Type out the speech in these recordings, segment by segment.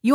You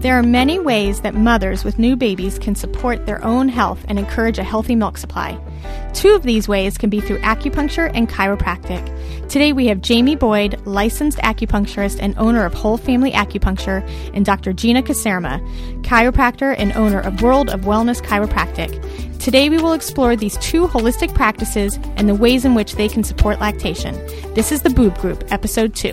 There are many ways that mothers with new babies can support their own health and encourage a healthy milk supply. Two of these ways can be through acupuncture and chiropractic. Today we have Jamie Boyd, licensed acupuncturist and owner of Whole Family Acupuncture, and Dr. Gina Caserma, chiropractor and owner of World of Wellness Chiropractic. Today we will explore these two holistic practices and the ways in which they can support lactation. This is The Boob Group, Episode 2.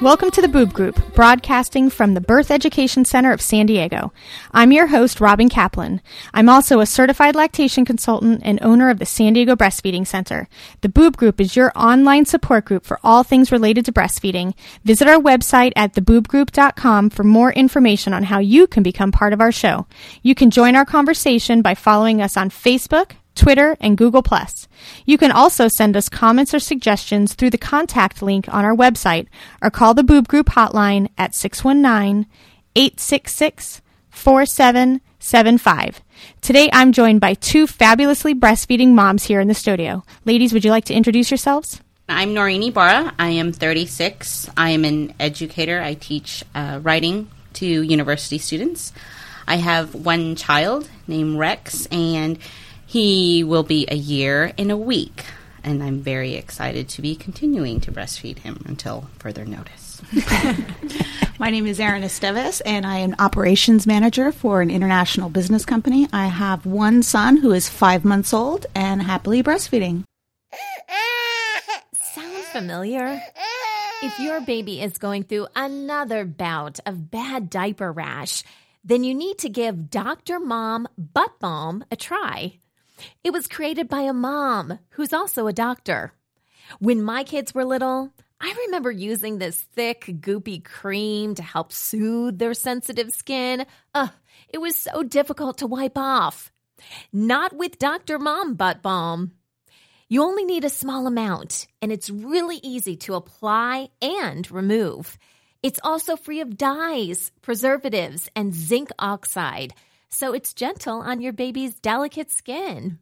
Welcome to The Boob Group, broadcasting from the Birth Education Center of San Diego. I'm your host, Robin Kaplan. I'm also a certified lactation consultant and owner of the San Diego Breastfeeding Center. The Boob Group is your online support group for all things related to breastfeeding. Visit our website at theboobgroup.com for more information on how you can become part of our show. You can join our conversation by following us on Facebook, Twitter, and Google+. You can also send us comments or suggestions through the contact link on our website or call the Boob Group hotline at 619-866-4775. Today, I'm joined by two fabulously breastfeeding moms here in the studio. Ladies, would you like to introduce yourselves? I'm Noreen Ibarra. I am 36. I am an educator. I teach writing to university students. I have one child named Rex, and he will be a year in a week, and I'm very excited to be continuing to breastfeed him until further notice. My name is Erin Esteves, and I am operations manager for an international business company. I have one son who is 5 months old and happily breastfeeding. Sound familiar? If your baby is going through another bout of bad diaper rash, then you need to give Dr. Mom Butt Balm a try. It was created by a mom who's also a doctor. When my kids were little, I remember using this thick, goopy cream to help soothe their sensitive skin. It was so difficult to wipe off. Not with Dr. Mom Butt Balm. You only need a small amount, and it's really easy to apply and remove. It's also free of dyes, preservatives, and zinc oxide, so it's gentle on your baby's delicate skin.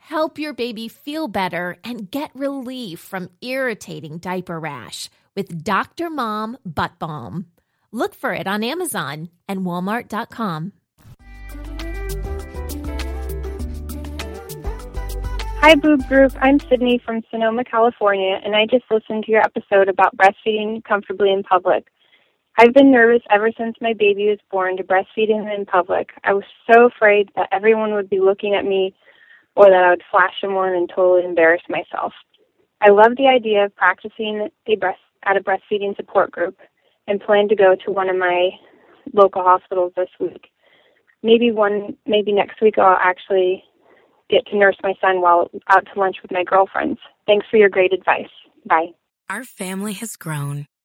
Help your baby feel better and get relief from irritating diaper rash with Dr. Mom Butt Balm. Look for it on Amazon and Walmart.com. Hi, Boob Group. I'm Sydney from Sonoma, California, and I just listened to your episode about breastfeeding comfortably in public. I've been nervous ever since my baby was born to breastfeed him in public. I was so afraid that everyone would be looking at me or that I would flash someone and totally embarrass myself. I love the idea of practicing at a breastfeeding support group and plan to go to one of my local hospitals this week. Maybe next week I'll actually get to nurse my son while out to lunch with my girlfriends. Thanks for your great advice. Bye. Our family has grown.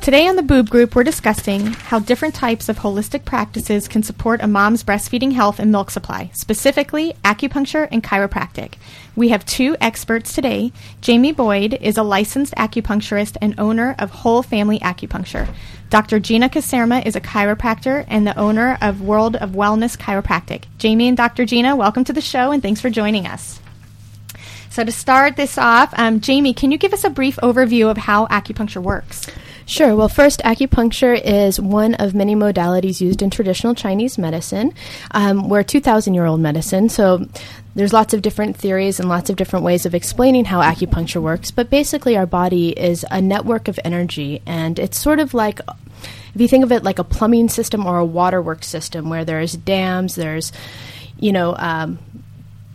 Today on The Boob Group, we're discussing how different types of holistic practices can support a mom's breastfeeding health and milk supply, specifically acupuncture and chiropractic. We have two experts today. Jamie Boyd is a licensed acupuncturist and owner of Whole Family Acupuncture. Dr. Gina Caserma is a chiropractor and the owner of World of Wellness Chiropractic. Jamie and Dr. Gina, welcome to the show and thanks for joining us. So to start this off, Jamie, can you give us a brief overview of how acupuncture works? Sure. Well, first, acupuncture is one of many modalities used in traditional Chinese medicine. We're 2,000-year-old medicine, so there's lots of different theories and lots of different ways of explaining how acupuncture works. But basically, our body is a network of energy, and it's sort of like, if you think of it like a plumbing system or a waterworks system, where there's dams, there's,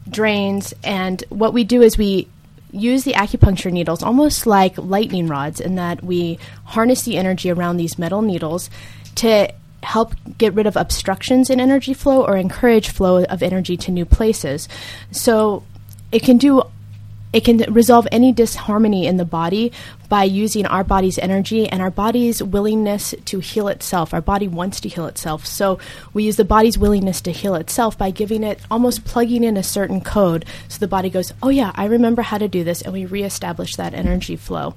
drains, and what we do is we use the acupuncture needles almost like lightning rods, in that we harness the energy around these metal needles to help get rid of obstructions in energy flow or encourage flow of energy to new places. So it can resolve any disharmony in the body by using our body's energy and our body's willingness to heal itself. Our body wants to heal itself. So we use the body's willingness to heal itself by giving it, almost plugging in a certain code. So the body goes, oh yeah, I remember how to do this. And we reestablish that energy flow.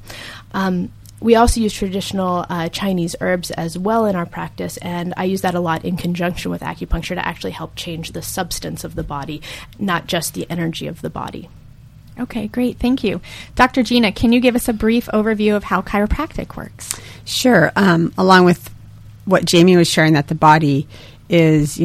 We also use traditional Chinese herbs as well in our practice, and I use that a lot in conjunction with acupuncture to actually help change the substance of the body, not just the energy of the body. Okay, great. Thank you. Dr. Gina, can you give us a brief overview of how chiropractic works? Sure. Along with what Jamie was sharing, that the body is,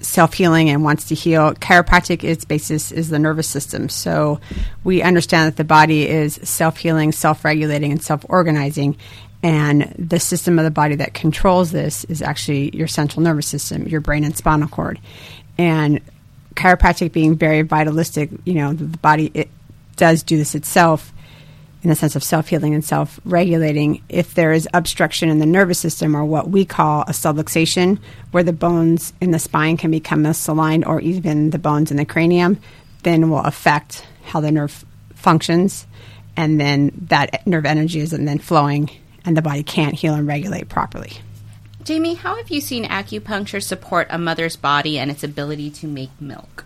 self-healing and wants to heal, chiropractic, its basis is the nervous system. So we understand that the body is self-healing, self-regulating, and self-organizing. And the system of the body that controls this is actually your central nervous system, your brain and spinal cord. And chiropractic being very vitalistic, the body, it does do this itself in the sense of self-healing and self-regulating. If there is obstruction in the nervous system, or what we call a subluxation, where the bones in the spine can become misaligned, or even the bones in the cranium, then will affect how the nerve functions, and then that nerve energy is then flowing, and the body can't heal and regulate properly. Jamie, how have you seen acupuncture support a mother's body and its ability to make milk?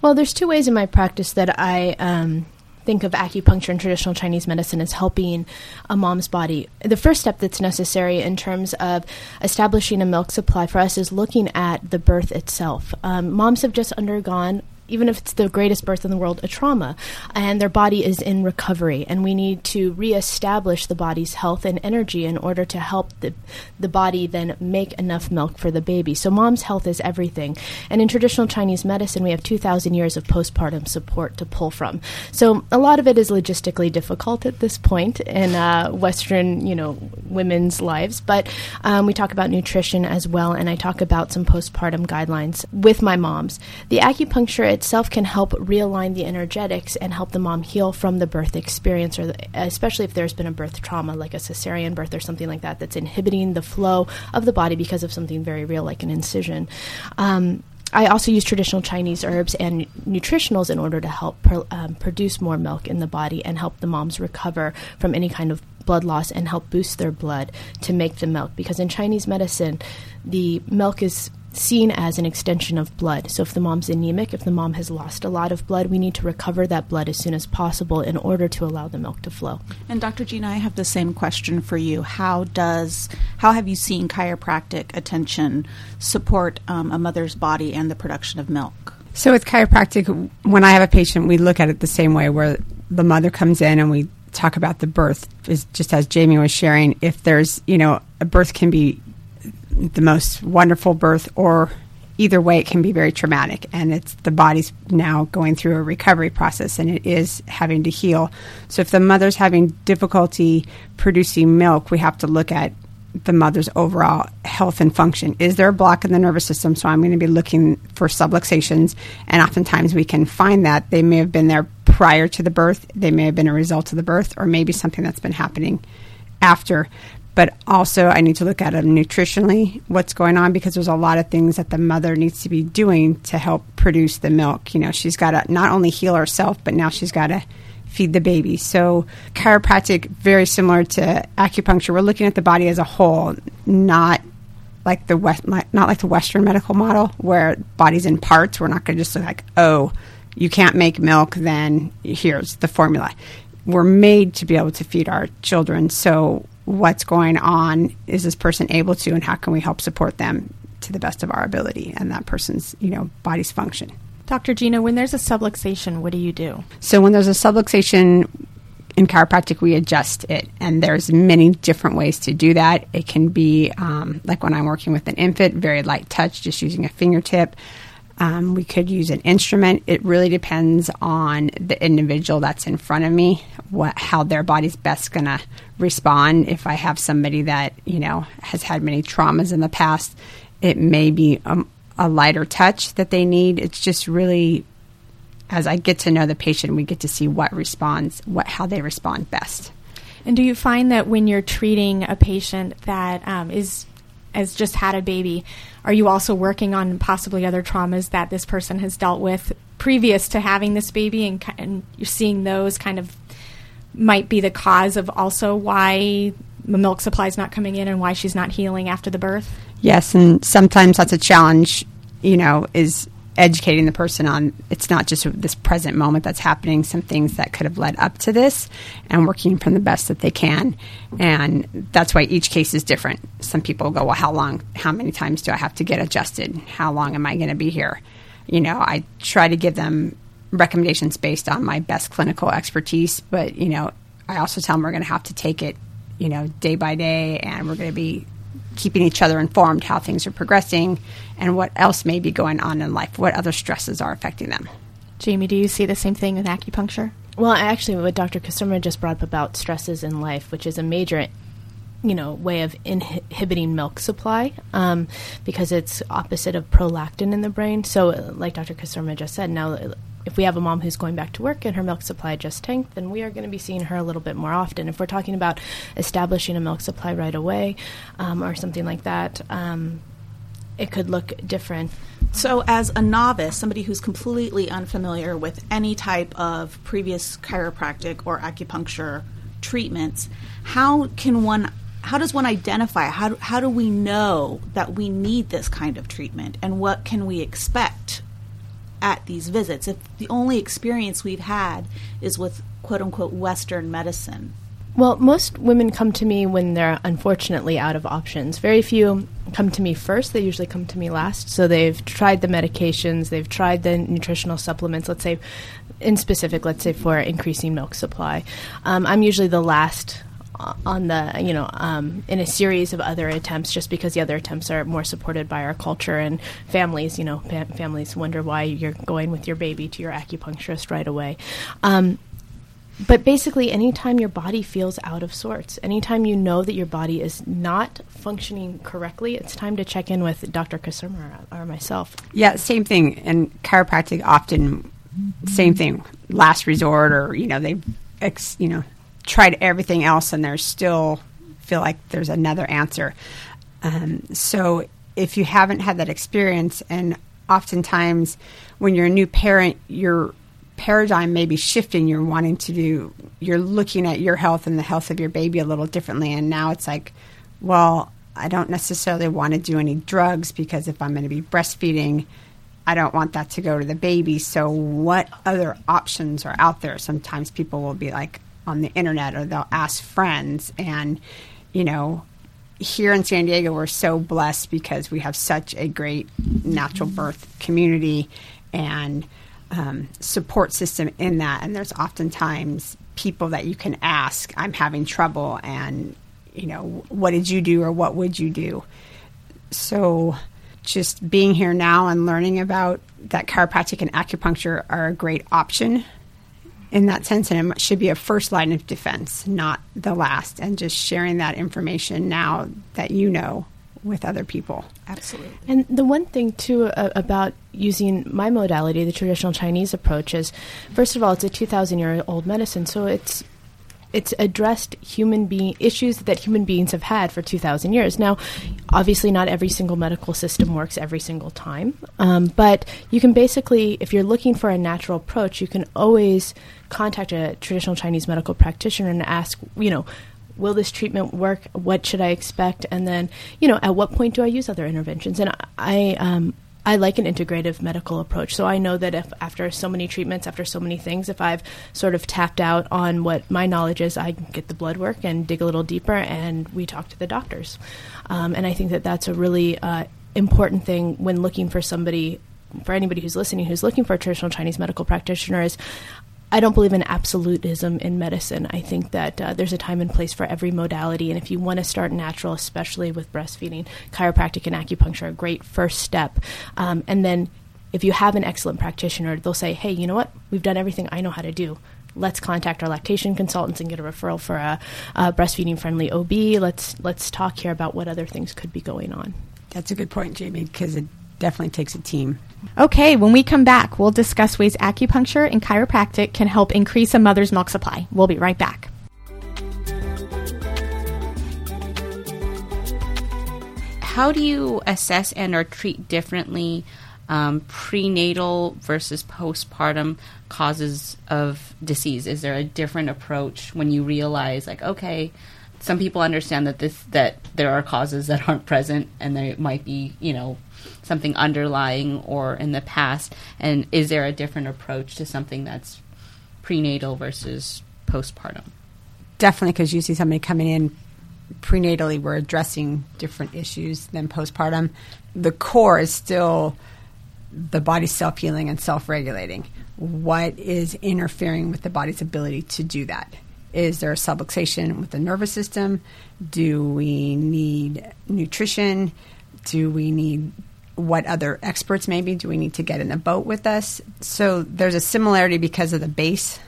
Well, there's two ways in my practice that I think of acupuncture and traditional Chinese medicine as helping a mom's body. The first step that's necessary in terms of establishing a milk supply for us is looking at the birth itself. Moms have just undergone, even if it's the greatest birth in the world, a trauma, and their body is in recovery, and we need to reestablish the body's health and energy in order to help the body then make enough milk for the baby. So mom's health is everything. And in traditional Chinese medicine, we have 2,000 years of postpartum support to pull from. So a lot of it is logistically difficult at this point in Western, women's lives, but we talk about nutrition as well, and I talk about some postpartum guidelines with my moms. The acupuncture itself can help realign the energetics and help the mom heal from the birth experience, or especially if there's been a birth trauma like a cesarean birth or something like that that's inhibiting the flow of the body because of something very real like an incision. I also use traditional Chinese herbs and nutritionals in order to help produce more milk in the body and help the moms recover from any kind of blood loss and help boost their blood to make the milk, because in Chinese medicine the milk is seen as an extension of blood. So if the mom's anemic, if the mom has lost a lot of blood, we need to recover that blood as soon as possible in order to allow the milk to flow. And Dr. Gina, I have the same question for you. How have you seen chiropractic attention support a mother's body and the production of milk? So with chiropractic, when I have a patient, we look at it the same way, where the mother comes in and we talk about the birth, is just as Jamie was sharing. If there's, a birth can be the most wonderful birth, or either way it can be very traumatic, and it's the body's now going through a recovery process and it is having to heal. So if the mother's having difficulty producing milk, we have to look at the mother's overall health and function. Is there a block in the nervous system? So I'm going to be looking for subluxations, and oftentimes we can find that they may have been there prior to the birth, they may have been a result of the birth, or maybe something that's been happening after. But also I need to look at it nutritionally, what's going on, because there's a lot of things that the mother needs to be doing to help produce the milk. You know, she's got to not only heal herself, but now she's got to feed the baby. So chiropractic, very similar to acupuncture, we're looking at the body as a whole, not like the Western medical model where body's in parts. We're not going to just look like, oh, you can't make milk, then here's the formula. We're made to be able to feed our children. So what's going on? Is this person able to, and how can we help support them to the best of our ability and that person's, you know, body's function? Dr. Gina, when there's a subluxation, what do you do? So when there's a subluxation in chiropractic, we adjust it, and there's many different ways to do that. It can be like when I'm working with an infant, very light touch, just using a fingertip. We could use an instrument. It really depends on the individual that's in front of me, how their body's best going to respond. If I have somebody that, you know, has had many traumas in the past, it may be a lighter touch that they need. It's just really, as I get to know the patient, we get to see how they respond best. And do you find that when you're treating a patient that has just had a baby, are you also working on possibly other traumas that this person has dealt with previous to having this baby, and you're seeing those kind of might be the cause of also why the milk supply is not coming in and why she's not healing after the birth? Yes, and sometimes that's a challenge, you know, is educating the person on it's not just this present moment that's happening, some things that could have led up to this, and working from the best that they can. And that's why each case is different. Some people go, well, how many times do I have to get adjusted? How long am I going to be here? You know, I try to give them recommendations based on my best clinical expertise, but, you know, I also tell them we're going to have to take it, you know, day by day, and we're going to be keeping each other informed how things are progressing and what else may be going on in life, what other stresses are affecting them. Jamie, do you see the same thing with acupuncture? Well, actually, what Dr. Caserma just brought up about stresses in life, which is a major, you know, way of inhibiting milk supply, because it's opposite of prolactin in the brain. So like Dr. Caserma just said, now if we have a mom who's going back to work and her milk supply just tanked, then we are going to be seeing her a little bit more often. If we're talking about establishing a milk supply right away or something like that, it could look different. So as a novice, somebody who's completely unfamiliar with any type of previous chiropractic or acupuncture treatments, how does one identify? How do we know that we need this kind of treatment, and what can we expect at these visits, if the only experience we've had is with quote-unquote Western medicine? Well, most women come to me when they're unfortunately out of options. Very few come to me first. They usually come to me last. So they've tried the medications, they've tried the nutritional supplements, let's say for increasing milk supply. I'm usually the last on the, you know, in a series of other attempts, just because the other attempts are more supported by our culture and families. You know, families wonder why you're going with your baby to your acupuncturist right away. But basically, anytime your body feels out of sorts, anytime you know that your body is not functioning correctly, it's time to check in with Dr. Caserma or myself. Yeah, same thing. And chiropractic often, same thing, last resort, or, you know, tried everything else and there's still feel like there's another answer. So if you haven't had that experience, and oftentimes when you're a new parent, your paradigm may be shifting. You're looking at your health and the health of your baby a little differently. And now it's like, well, I don't necessarily want to do any drugs, because if I'm going to be breastfeeding, I don't want that to go to the baby. So what other options are out there? Sometimes people will be like, on the internet, or they'll ask friends. And, you know, here in San Diego, we're so blessed because we have such a great natural birth community and support system in that. And there's oftentimes people that you can ask, I'm having trouble, and, you know, what did you do, or what would you do? So just being here now and learning about that chiropractic and acupuncture are a great option in that sense, and it should be a first line of defense, not the last, and just sharing that information now that you know with other people. Absolutely. And the one thing, too, about using my modality, the traditional Chinese approach, is, first of all, it's a 2,000-year-old medicine, so it's it's addressed issues that human beings have had for 2,000 years. Now, obviously not every single medical system works every single time, but you can basically, if you're looking for a natural approach, you can always contact a traditional Chinese medical practitioner and ask, will this treatment work? What should I expect? And then, at what point do I use other interventions? And I like an integrative medical approach. So I know that if after so many treatments, after so many things, if I've sort of tapped out on what my knowledge is, I can get the blood work and dig a little deeper, and we talk to the doctors. And I think that that's a really important thing when looking for somebody, for anybody who's listening, who's looking for a traditional Chinese medical practitioner is, I don't believe in absolutism in medicine. I think that there's a time and place for every modality. And if you want to start natural, especially with breastfeeding, chiropractic and acupuncture are a great first step. And then if you have an excellent practitioner, they'll say, hey, you know what? We've done everything I know how to do. Let's contact our lactation consultants and get a referral for a breastfeeding-friendly OB. Let's talk here about what other things could be going on. That's a good point, Jamie, because it definitely takes a team. Okay, when we come back, we'll discuss ways acupuncture and chiropractic can help increase a mother's milk supply. We'll be right back. How do you assess and or treat differently prenatal versus postpartum causes of disease? Is there a different approach when you realize, like, okay, some people understand that there are causes that aren't present and there might be, something underlying or in the past, and is there a different approach to something that's prenatal versus postpartum? Definitely, because you see somebody coming in prenatally, we're addressing different issues than postpartum. The core is still the body self-healing and self-regulating. What is interfering with the body's ability to do that? Is there a subluxation with the nervous system? Do we need nutrition? Do we need what other experts maybe? Do we need to get in a boat with us? So there's a similarity because of the base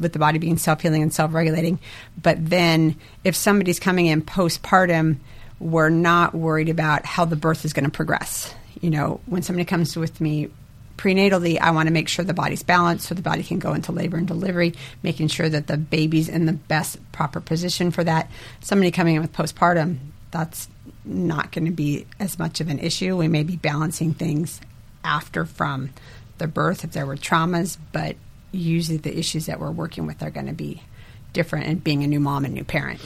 with the body being self-healing and self-regulating. But then if somebody's coming in postpartum, we're not worried about how the birth is going to progress. When somebody comes with me prenatally, I want to make sure the body's balanced so the body can go into labor and delivery, making sure that the baby's in the best proper position for that. Somebody coming in with postpartum, that's not going to be as much of an issue. We may be balancing things after from the birth if there were traumas, but usually the issues that we're working with are going to be different in being a new mom and new parent.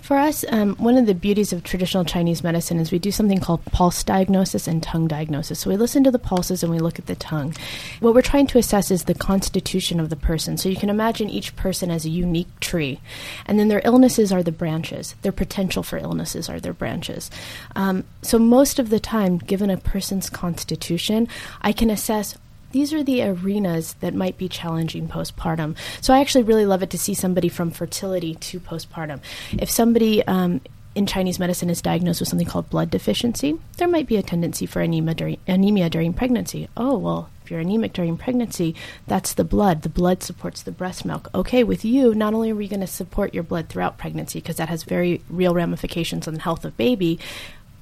For us, one of the beauties of traditional Chinese medicine is we do something called pulse diagnosis and tongue diagnosis. So we listen to the pulses and we look at the tongue. What we're trying to assess is the constitution of the person. So you can imagine each person as a unique tree. And then their illnesses are the branches. Their potential for illnesses are their branches. So most of the time, given a person's constitution, I can assess these are the arenas that might be challenging postpartum. So I actually really love it to see somebody from fertility to postpartum. If somebody in Chinese medicine is diagnosed with something called blood deficiency, there might be a tendency for anemia during pregnancy. Oh, well, if you're anemic during pregnancy, that's the blood. The blood supports the breast milk. Okay, with you, not only are we going to support your blood throughout pregnancy, because that has very real ramifications on the health of baby,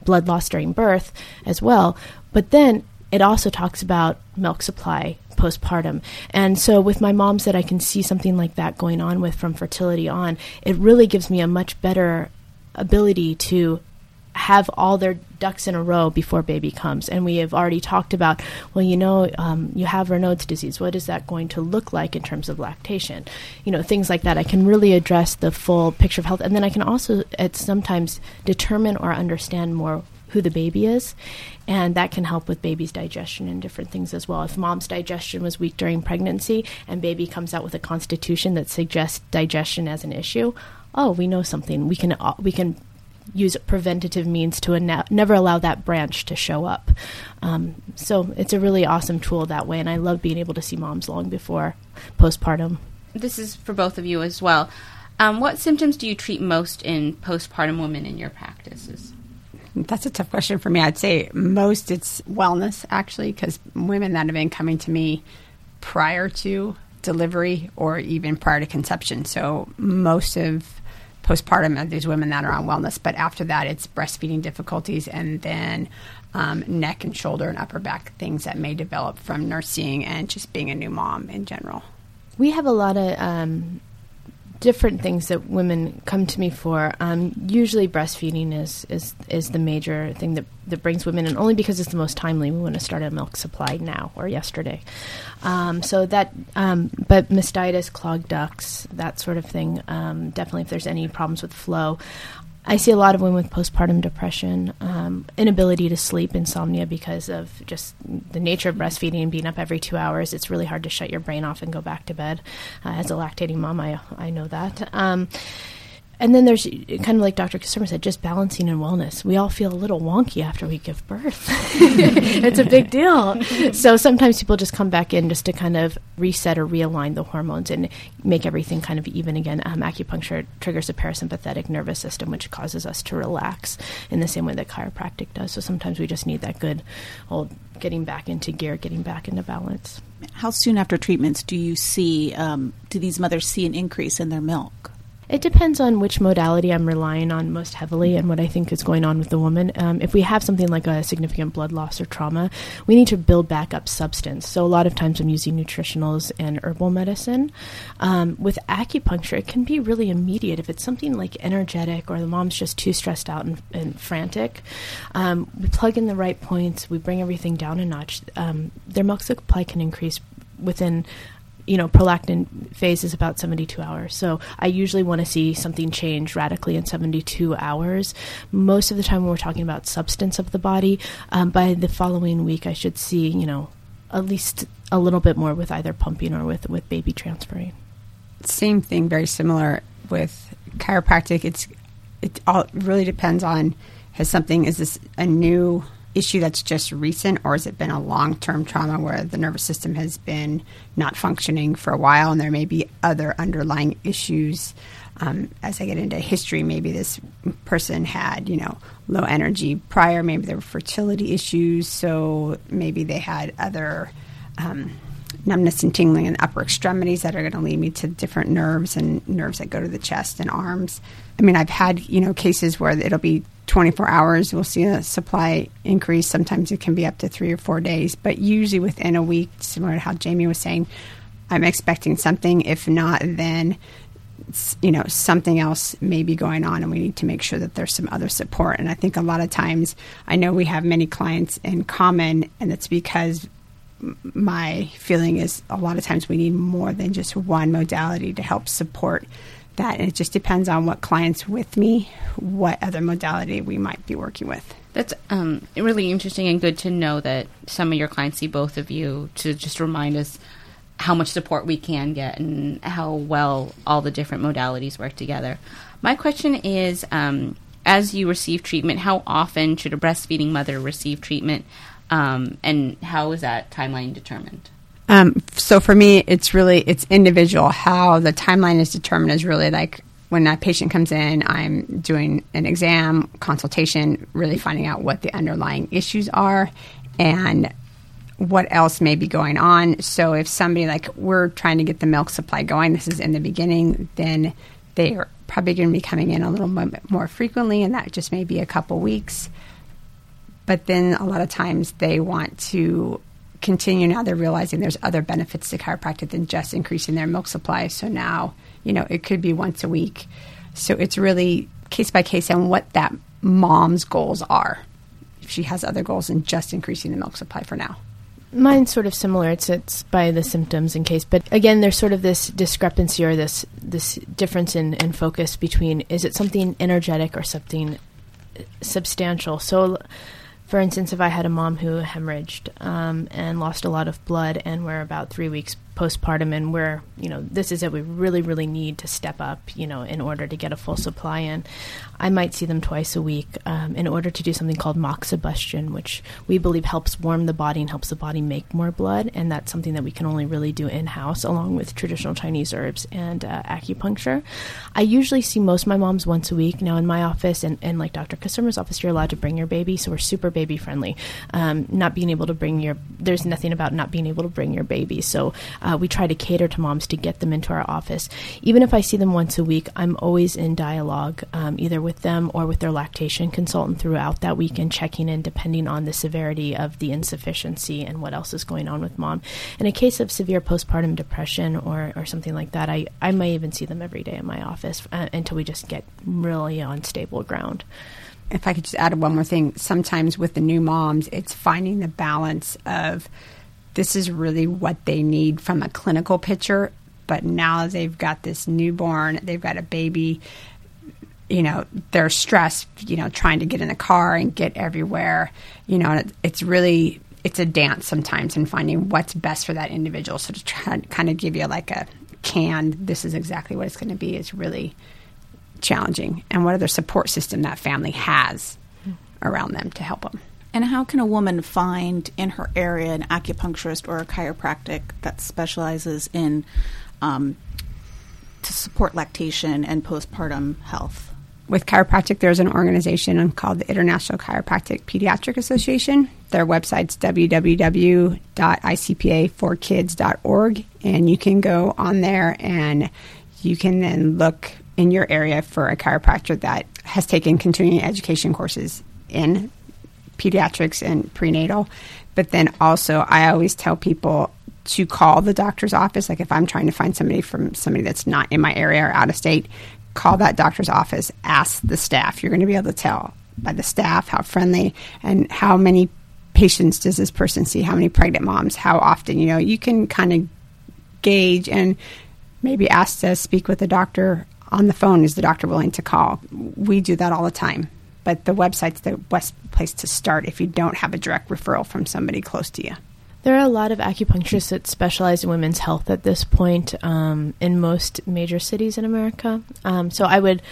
blood loss during birth as well, but then it also talks about milk supply postpartum. And so with my moms that I can see something like that going on with from fertility on, it really gives me a much better ability to have all their ducks in a row before baby comes. And we have already talked about, well, you have Raynaud's disease. What is that going to look like in terms of lactation? Things like that. I can really address the full picture of health. And then I can also sometimes determine or understand more who the baby is, and that can help with baby's digestion and different things as well. If mom's digestion was weak during pregnancy and baby comes out with a constitution that suggests digestion as an issue, oh, we know something. We can use preventative means to never allow that branch to show up. So it's a really awesome tool that way, and I love being able to see moms long before postpartum. This is for both of you as well. What symptoms do you treat most in postpartum women in your practices? That's a tough question for me. I'd say most it's wellness, actually, because women that have been coming to me prior to delivery or even prior to conception. So most of postpartum of these women that are on wellness. But after that, it's breastfeeding difficulties and then neck and shoulder and upper back things that may develop from nursing and just being a new mom in general. We have a lot of different things that women come to me for. Usually breastfeeding is the major thing that brings women in, only because it's the most timely. We want to start a milk supply now or yesterday. But mastitis, clogged ducts, that sort of thing, definitely if there's any problems with flow. I see a lot of women with postpartum depression, inability to sleep, insomnia, because of just the nature of breastfeeding and being up every 2 hours. It's really hard to shut your brain off and go back to bed. As a lactating mom, I know that. And then there's, kind of like Dr. Caserma said, just balancing and wellness. We all feel a little wonky after we give birth. It's a big deal. So sometimes people just come back in just to kind of reset or realign the hormones and make everything kind of even again. Acupuncture triggers the parasympathetic nervous system, which causes us to relax in the same way that chiropractic does. So sometimes we just need that good old getting back into gear, getting back into balance. How soon after treatments do you see, do these mothers see an increase in their milk? It depends on which modality I'm relying on most heavily and what I think is going on with the woman. If we have something like a significant blood loss or trauma, we need to build back up substance. So a lot of times I'm using nutritionals and herbal medicine. With acupuncture, it can be really immediate. If it's something like energetic or the mom's just too stressed out and frantic, we plug in the right points, we bring everything down a notch. Their milk supply can increase within... prolactin phase is about 72 hours. So I usually want to see something change radically in 72 hours. Most of the time when we're talking about substance of the body, by the following week I should see, at least a little bit more with either pumping or with baby transferring. Same thing, very similar with chiropractic. It all really depends on is this a new issue that's just recent, or has it been a long-term trauma where the nervous system has been not functioning for a while and there may be other underlying issues? As I get into history, maybe this person had, low energy prior, maybe there were fertility issues, so maybe they had other numbness and tingling in the upper extremities that are going to lead me to different nerves and nerves that go to the chest and arms. I mean, I've had, cases where it'll be 24 hours, we'll see a supply increase. Sometimes it can be up to 3 or 4 days, but usually within a week, similar to how Jamie was saying, I'm expecting something. If not, then, something else may be going on and we need to make sure that there's some other support. And I think a lot of times, I know we have many clients in common, and it's because my feeling is a lot of times we need more than just one modality to help support that. And it just depends on what clients with me, what other modality we might be working with. That's really interesting and good to know that some of your clients see both of you, to just remind us how much support we can get and how well all the different modalities work together. My question is, as you receive treatment, how often should a breastfeeding mother receive treatment, and how is that timeline determined? So for me, it's individual. How the timeline is determined is really like when a patient comes in, I'm doing an exam, consultation, really finding out what the underlying issues are and what else may be going on. So if somebody, we're trying to get the milk supply going, this is in the beginning, then they are probably going to be coming in a little bit more frequently, and that just may be a couple weeks. But then a lot of times they want to continue. Now they're realizing there's other benefits to chiropractic than just increasing their milk supply. So now, it could be once a week. So it's really case by case on what that mom's goals are, if she has other goals than just increasing the milk supply for now. Mine's sort of similar. It's by the symptoms in case. But again, there's sort of this discrepancy or this difference in focus between, is it something energetic or something substantial? So for instance, if I had a mom who hemorrhaged and lost a lot of blood and we're about 3 weeks postpartum and we're, this is it, we really, really need to step up, in order to get a full supply in, I might see them twice a week in order to do something called moxibustion, which we believe helps warm the body and helps the body make more blood. And that's something that we can only really do in-house along with traditional Chinese herbs and acupuncture. I usually see most of my moms once a week. Now in my office and like Dr. Caserma's office, you're allowed to bring your baby. So we're super baby friendly. Not being able to bring there's nothing about not being able to bring your baby. So We try to cater to moms to get them into our office. Even if I see them once a week, I'm always in dialogue either with them or with their lactation consultant throughout that week and checking in depending on the severity of the insufficiency and what else is going on with mom. In a case of severe postpartum depression or something like that, I might even see them every day in my office until we just get really on stable ground. If I could just add one more thing, sometimes with the new moms, it's finding the balance of this is really what they need from a clinical picture, but now they've got this newborn, they've got a baby, you know, they're stressed, you know, trying to get in the car and get everywhere, you know, and it's really, it's a dance sometimes in finding what's best for that individual. So to try and kind of give you like a canned, this is exactly what it's going to be, is really challenging, and what other support system that family has around them to help them. And how can a woman find in her area an acupuncturist or a chiropractic that specializes in to support lactation and postpartum health? With chiropractic, there's an organization called the International Chiropractic Pediatric Association. Their website's www.icpa4kids.org, and you can go on there and you can then look in your area for a chiropractor that has taken continuing education courses in pediatrics and prenatal. But then also, I always tell people to call the doctor's office. Like if I'm trying to find somebody that's not in my area or out of state, call that doctor's office, ask the staff. You're going to be able to tell by the staff how friendly and how many patients does this person see, how many pregnant moms, how often. You know, you can kind of gauge and maybe ask to speak with the doctor on the phone. Is the doctor willing to call? We do that all the time. But the website's the best place to start if you don't have a direct referral from somebody close to you. There are a lot of acupuncturists that specialize in women's health at this point in most major cities in America. So I would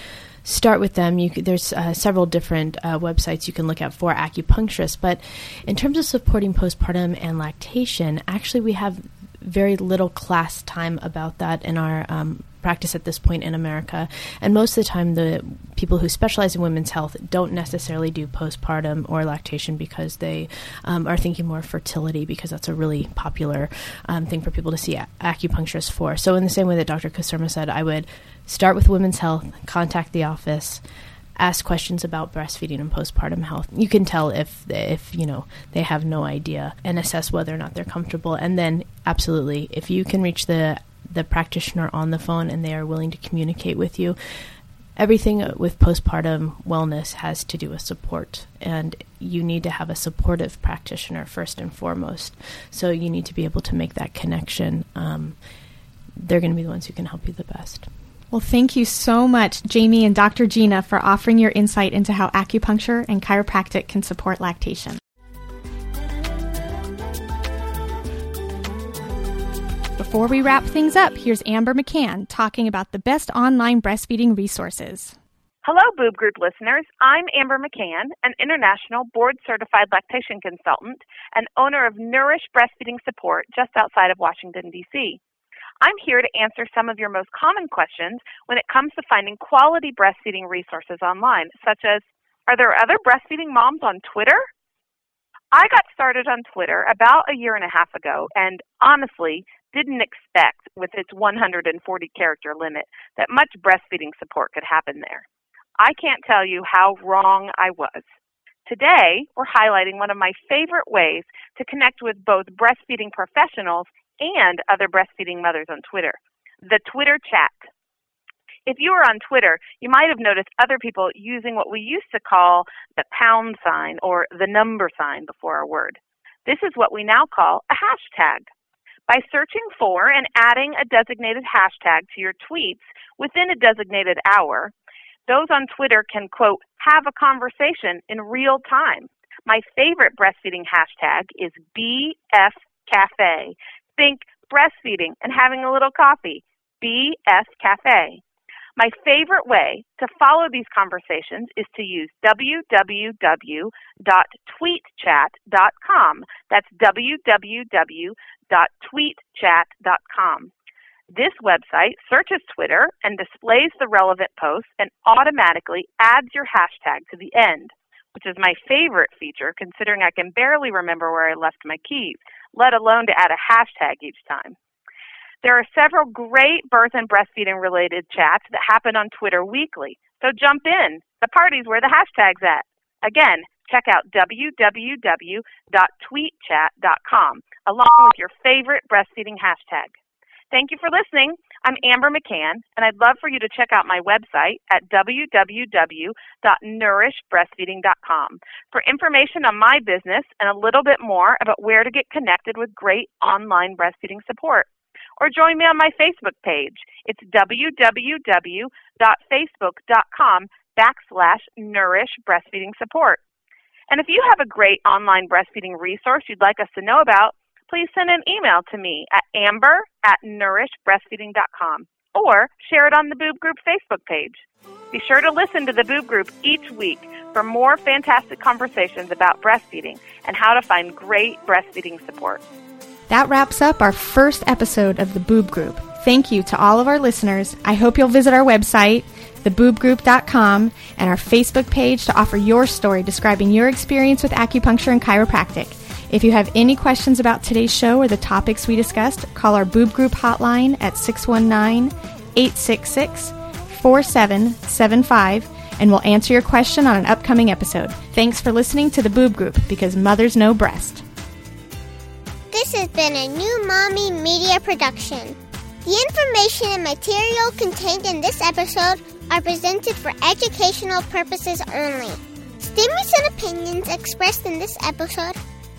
start with them. There's several different websites you can look at for acupuncturists. But in terms of supporting postpartum and lactation, actually we have very little class time about that in our practice at this point in America. And most of the time, the people who specialize in women's health don't necessarily do postpartum or lactation because they are thinking more fertility, because that's a really popular thing for people to see acupuncturists for. So in the same way that Dr. Caserma said, I would start with women's health, contact the office, ask questions about breastfeeding and postpartum health. You can tell if you know they have no idea, and assess whether or not they're comfortable. And then absolutely, if you can reach the practitioner on the phone and they are willing to communicate with you, everything with postpartum wellness has to do with support, and you need to have a supportive practitioner first and foremost. So you need to be able to make that connection. They're going to be the ones who can help you the best. Well, thank you so much, Jamie and Dr. Gina, for offering your insight into how acupuncture and chiropractic can support lactation. Before we wrap things up, here's Amber McCann talking about the best online breastfeeding resources. Hello, Boob Group listeners. I'm Amber McCann, an international board-certified lactation consultant and owner of Nourish Breastfeeding Support just outside of Washington, D.C. I'm here to answer some of your most common questions when it comes to finding quality breastfeeding resources online, such as, are there other breastfeeding moms on Twitter? I got started on Twitter about a year and a half ago, and honestly didn't expect, with its 140-character limit, that much breastfeeding support could happen there. I can't tell you how wrong I was. Today, we're highlighting one of my favorite ways to connect with both breastfeeding professionals and other breastfeeding mothers on Twitter, the Twitter chat. If you are on Twitter, you might have noticed other people using what we used to call the # or the number sign before a word. This is what we now call a hashtag. By searching for and adding a designated hashtag to your tweets within a designated hour, those on Twitter can, quote, have a conversation in real time. My favorite breastfeeding hashtag is BF Cafe. Think breastfeeding and having a little coffee, BF Cafe. My favorite way to follow these conversations is to use www.tweetchat.com. That's www.tweetchat.com. This website searches Twitter and displays the relevant posts and automatically adds your hashtag to the end, which is my favorite feature considering I can barely remember where I left my keys, let alone to add a hashtag each time. There are several great birth and breastfeeding related chats that happen on Twitter weekly, so jump in. The party's where the hashtag's at. Again, check out www.tweetchat.com along with your favorite breastfeeding hashtag. Thank you for listening. I'm Amber McCann, and I'd love for you to check out my website at www.nourishbreastfeeding.com for information on my business and a little bit more about where to get connected with great online breastfeeding support. Or join me on my Facebook page. It's www.facebook.com/nourishbreastfeeding support. And if you have a great online breastfeeding resource you'd like us to know about, please send an email to me at amber@nourishbreastfeeding.com or share it on the Boob Group Facebook page. Be sure to listen to the Boob Group each week for more fantastic conversations about breastfeeding and how to find great breastfeeding support. That wraps up our first episode of the Boob Group. Thank you to all of our listeners. I hope you'll visit our website, theboobgroup.com, and our Facebook page to offer your story describing your experience with acupuncture and chiropractic. If you have any questions about today's show or the topics we discussed, call our Boob Group hotline at 619-866-4775, and we'll answer your question on an upcoming episode. Thanks for listening to the Boob Group, because mothers know breast. This has been a New Mommy Media production. The information and material contained in this episode are presented for educational purposes only. Statements and opinions expressed in this episode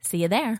See you there.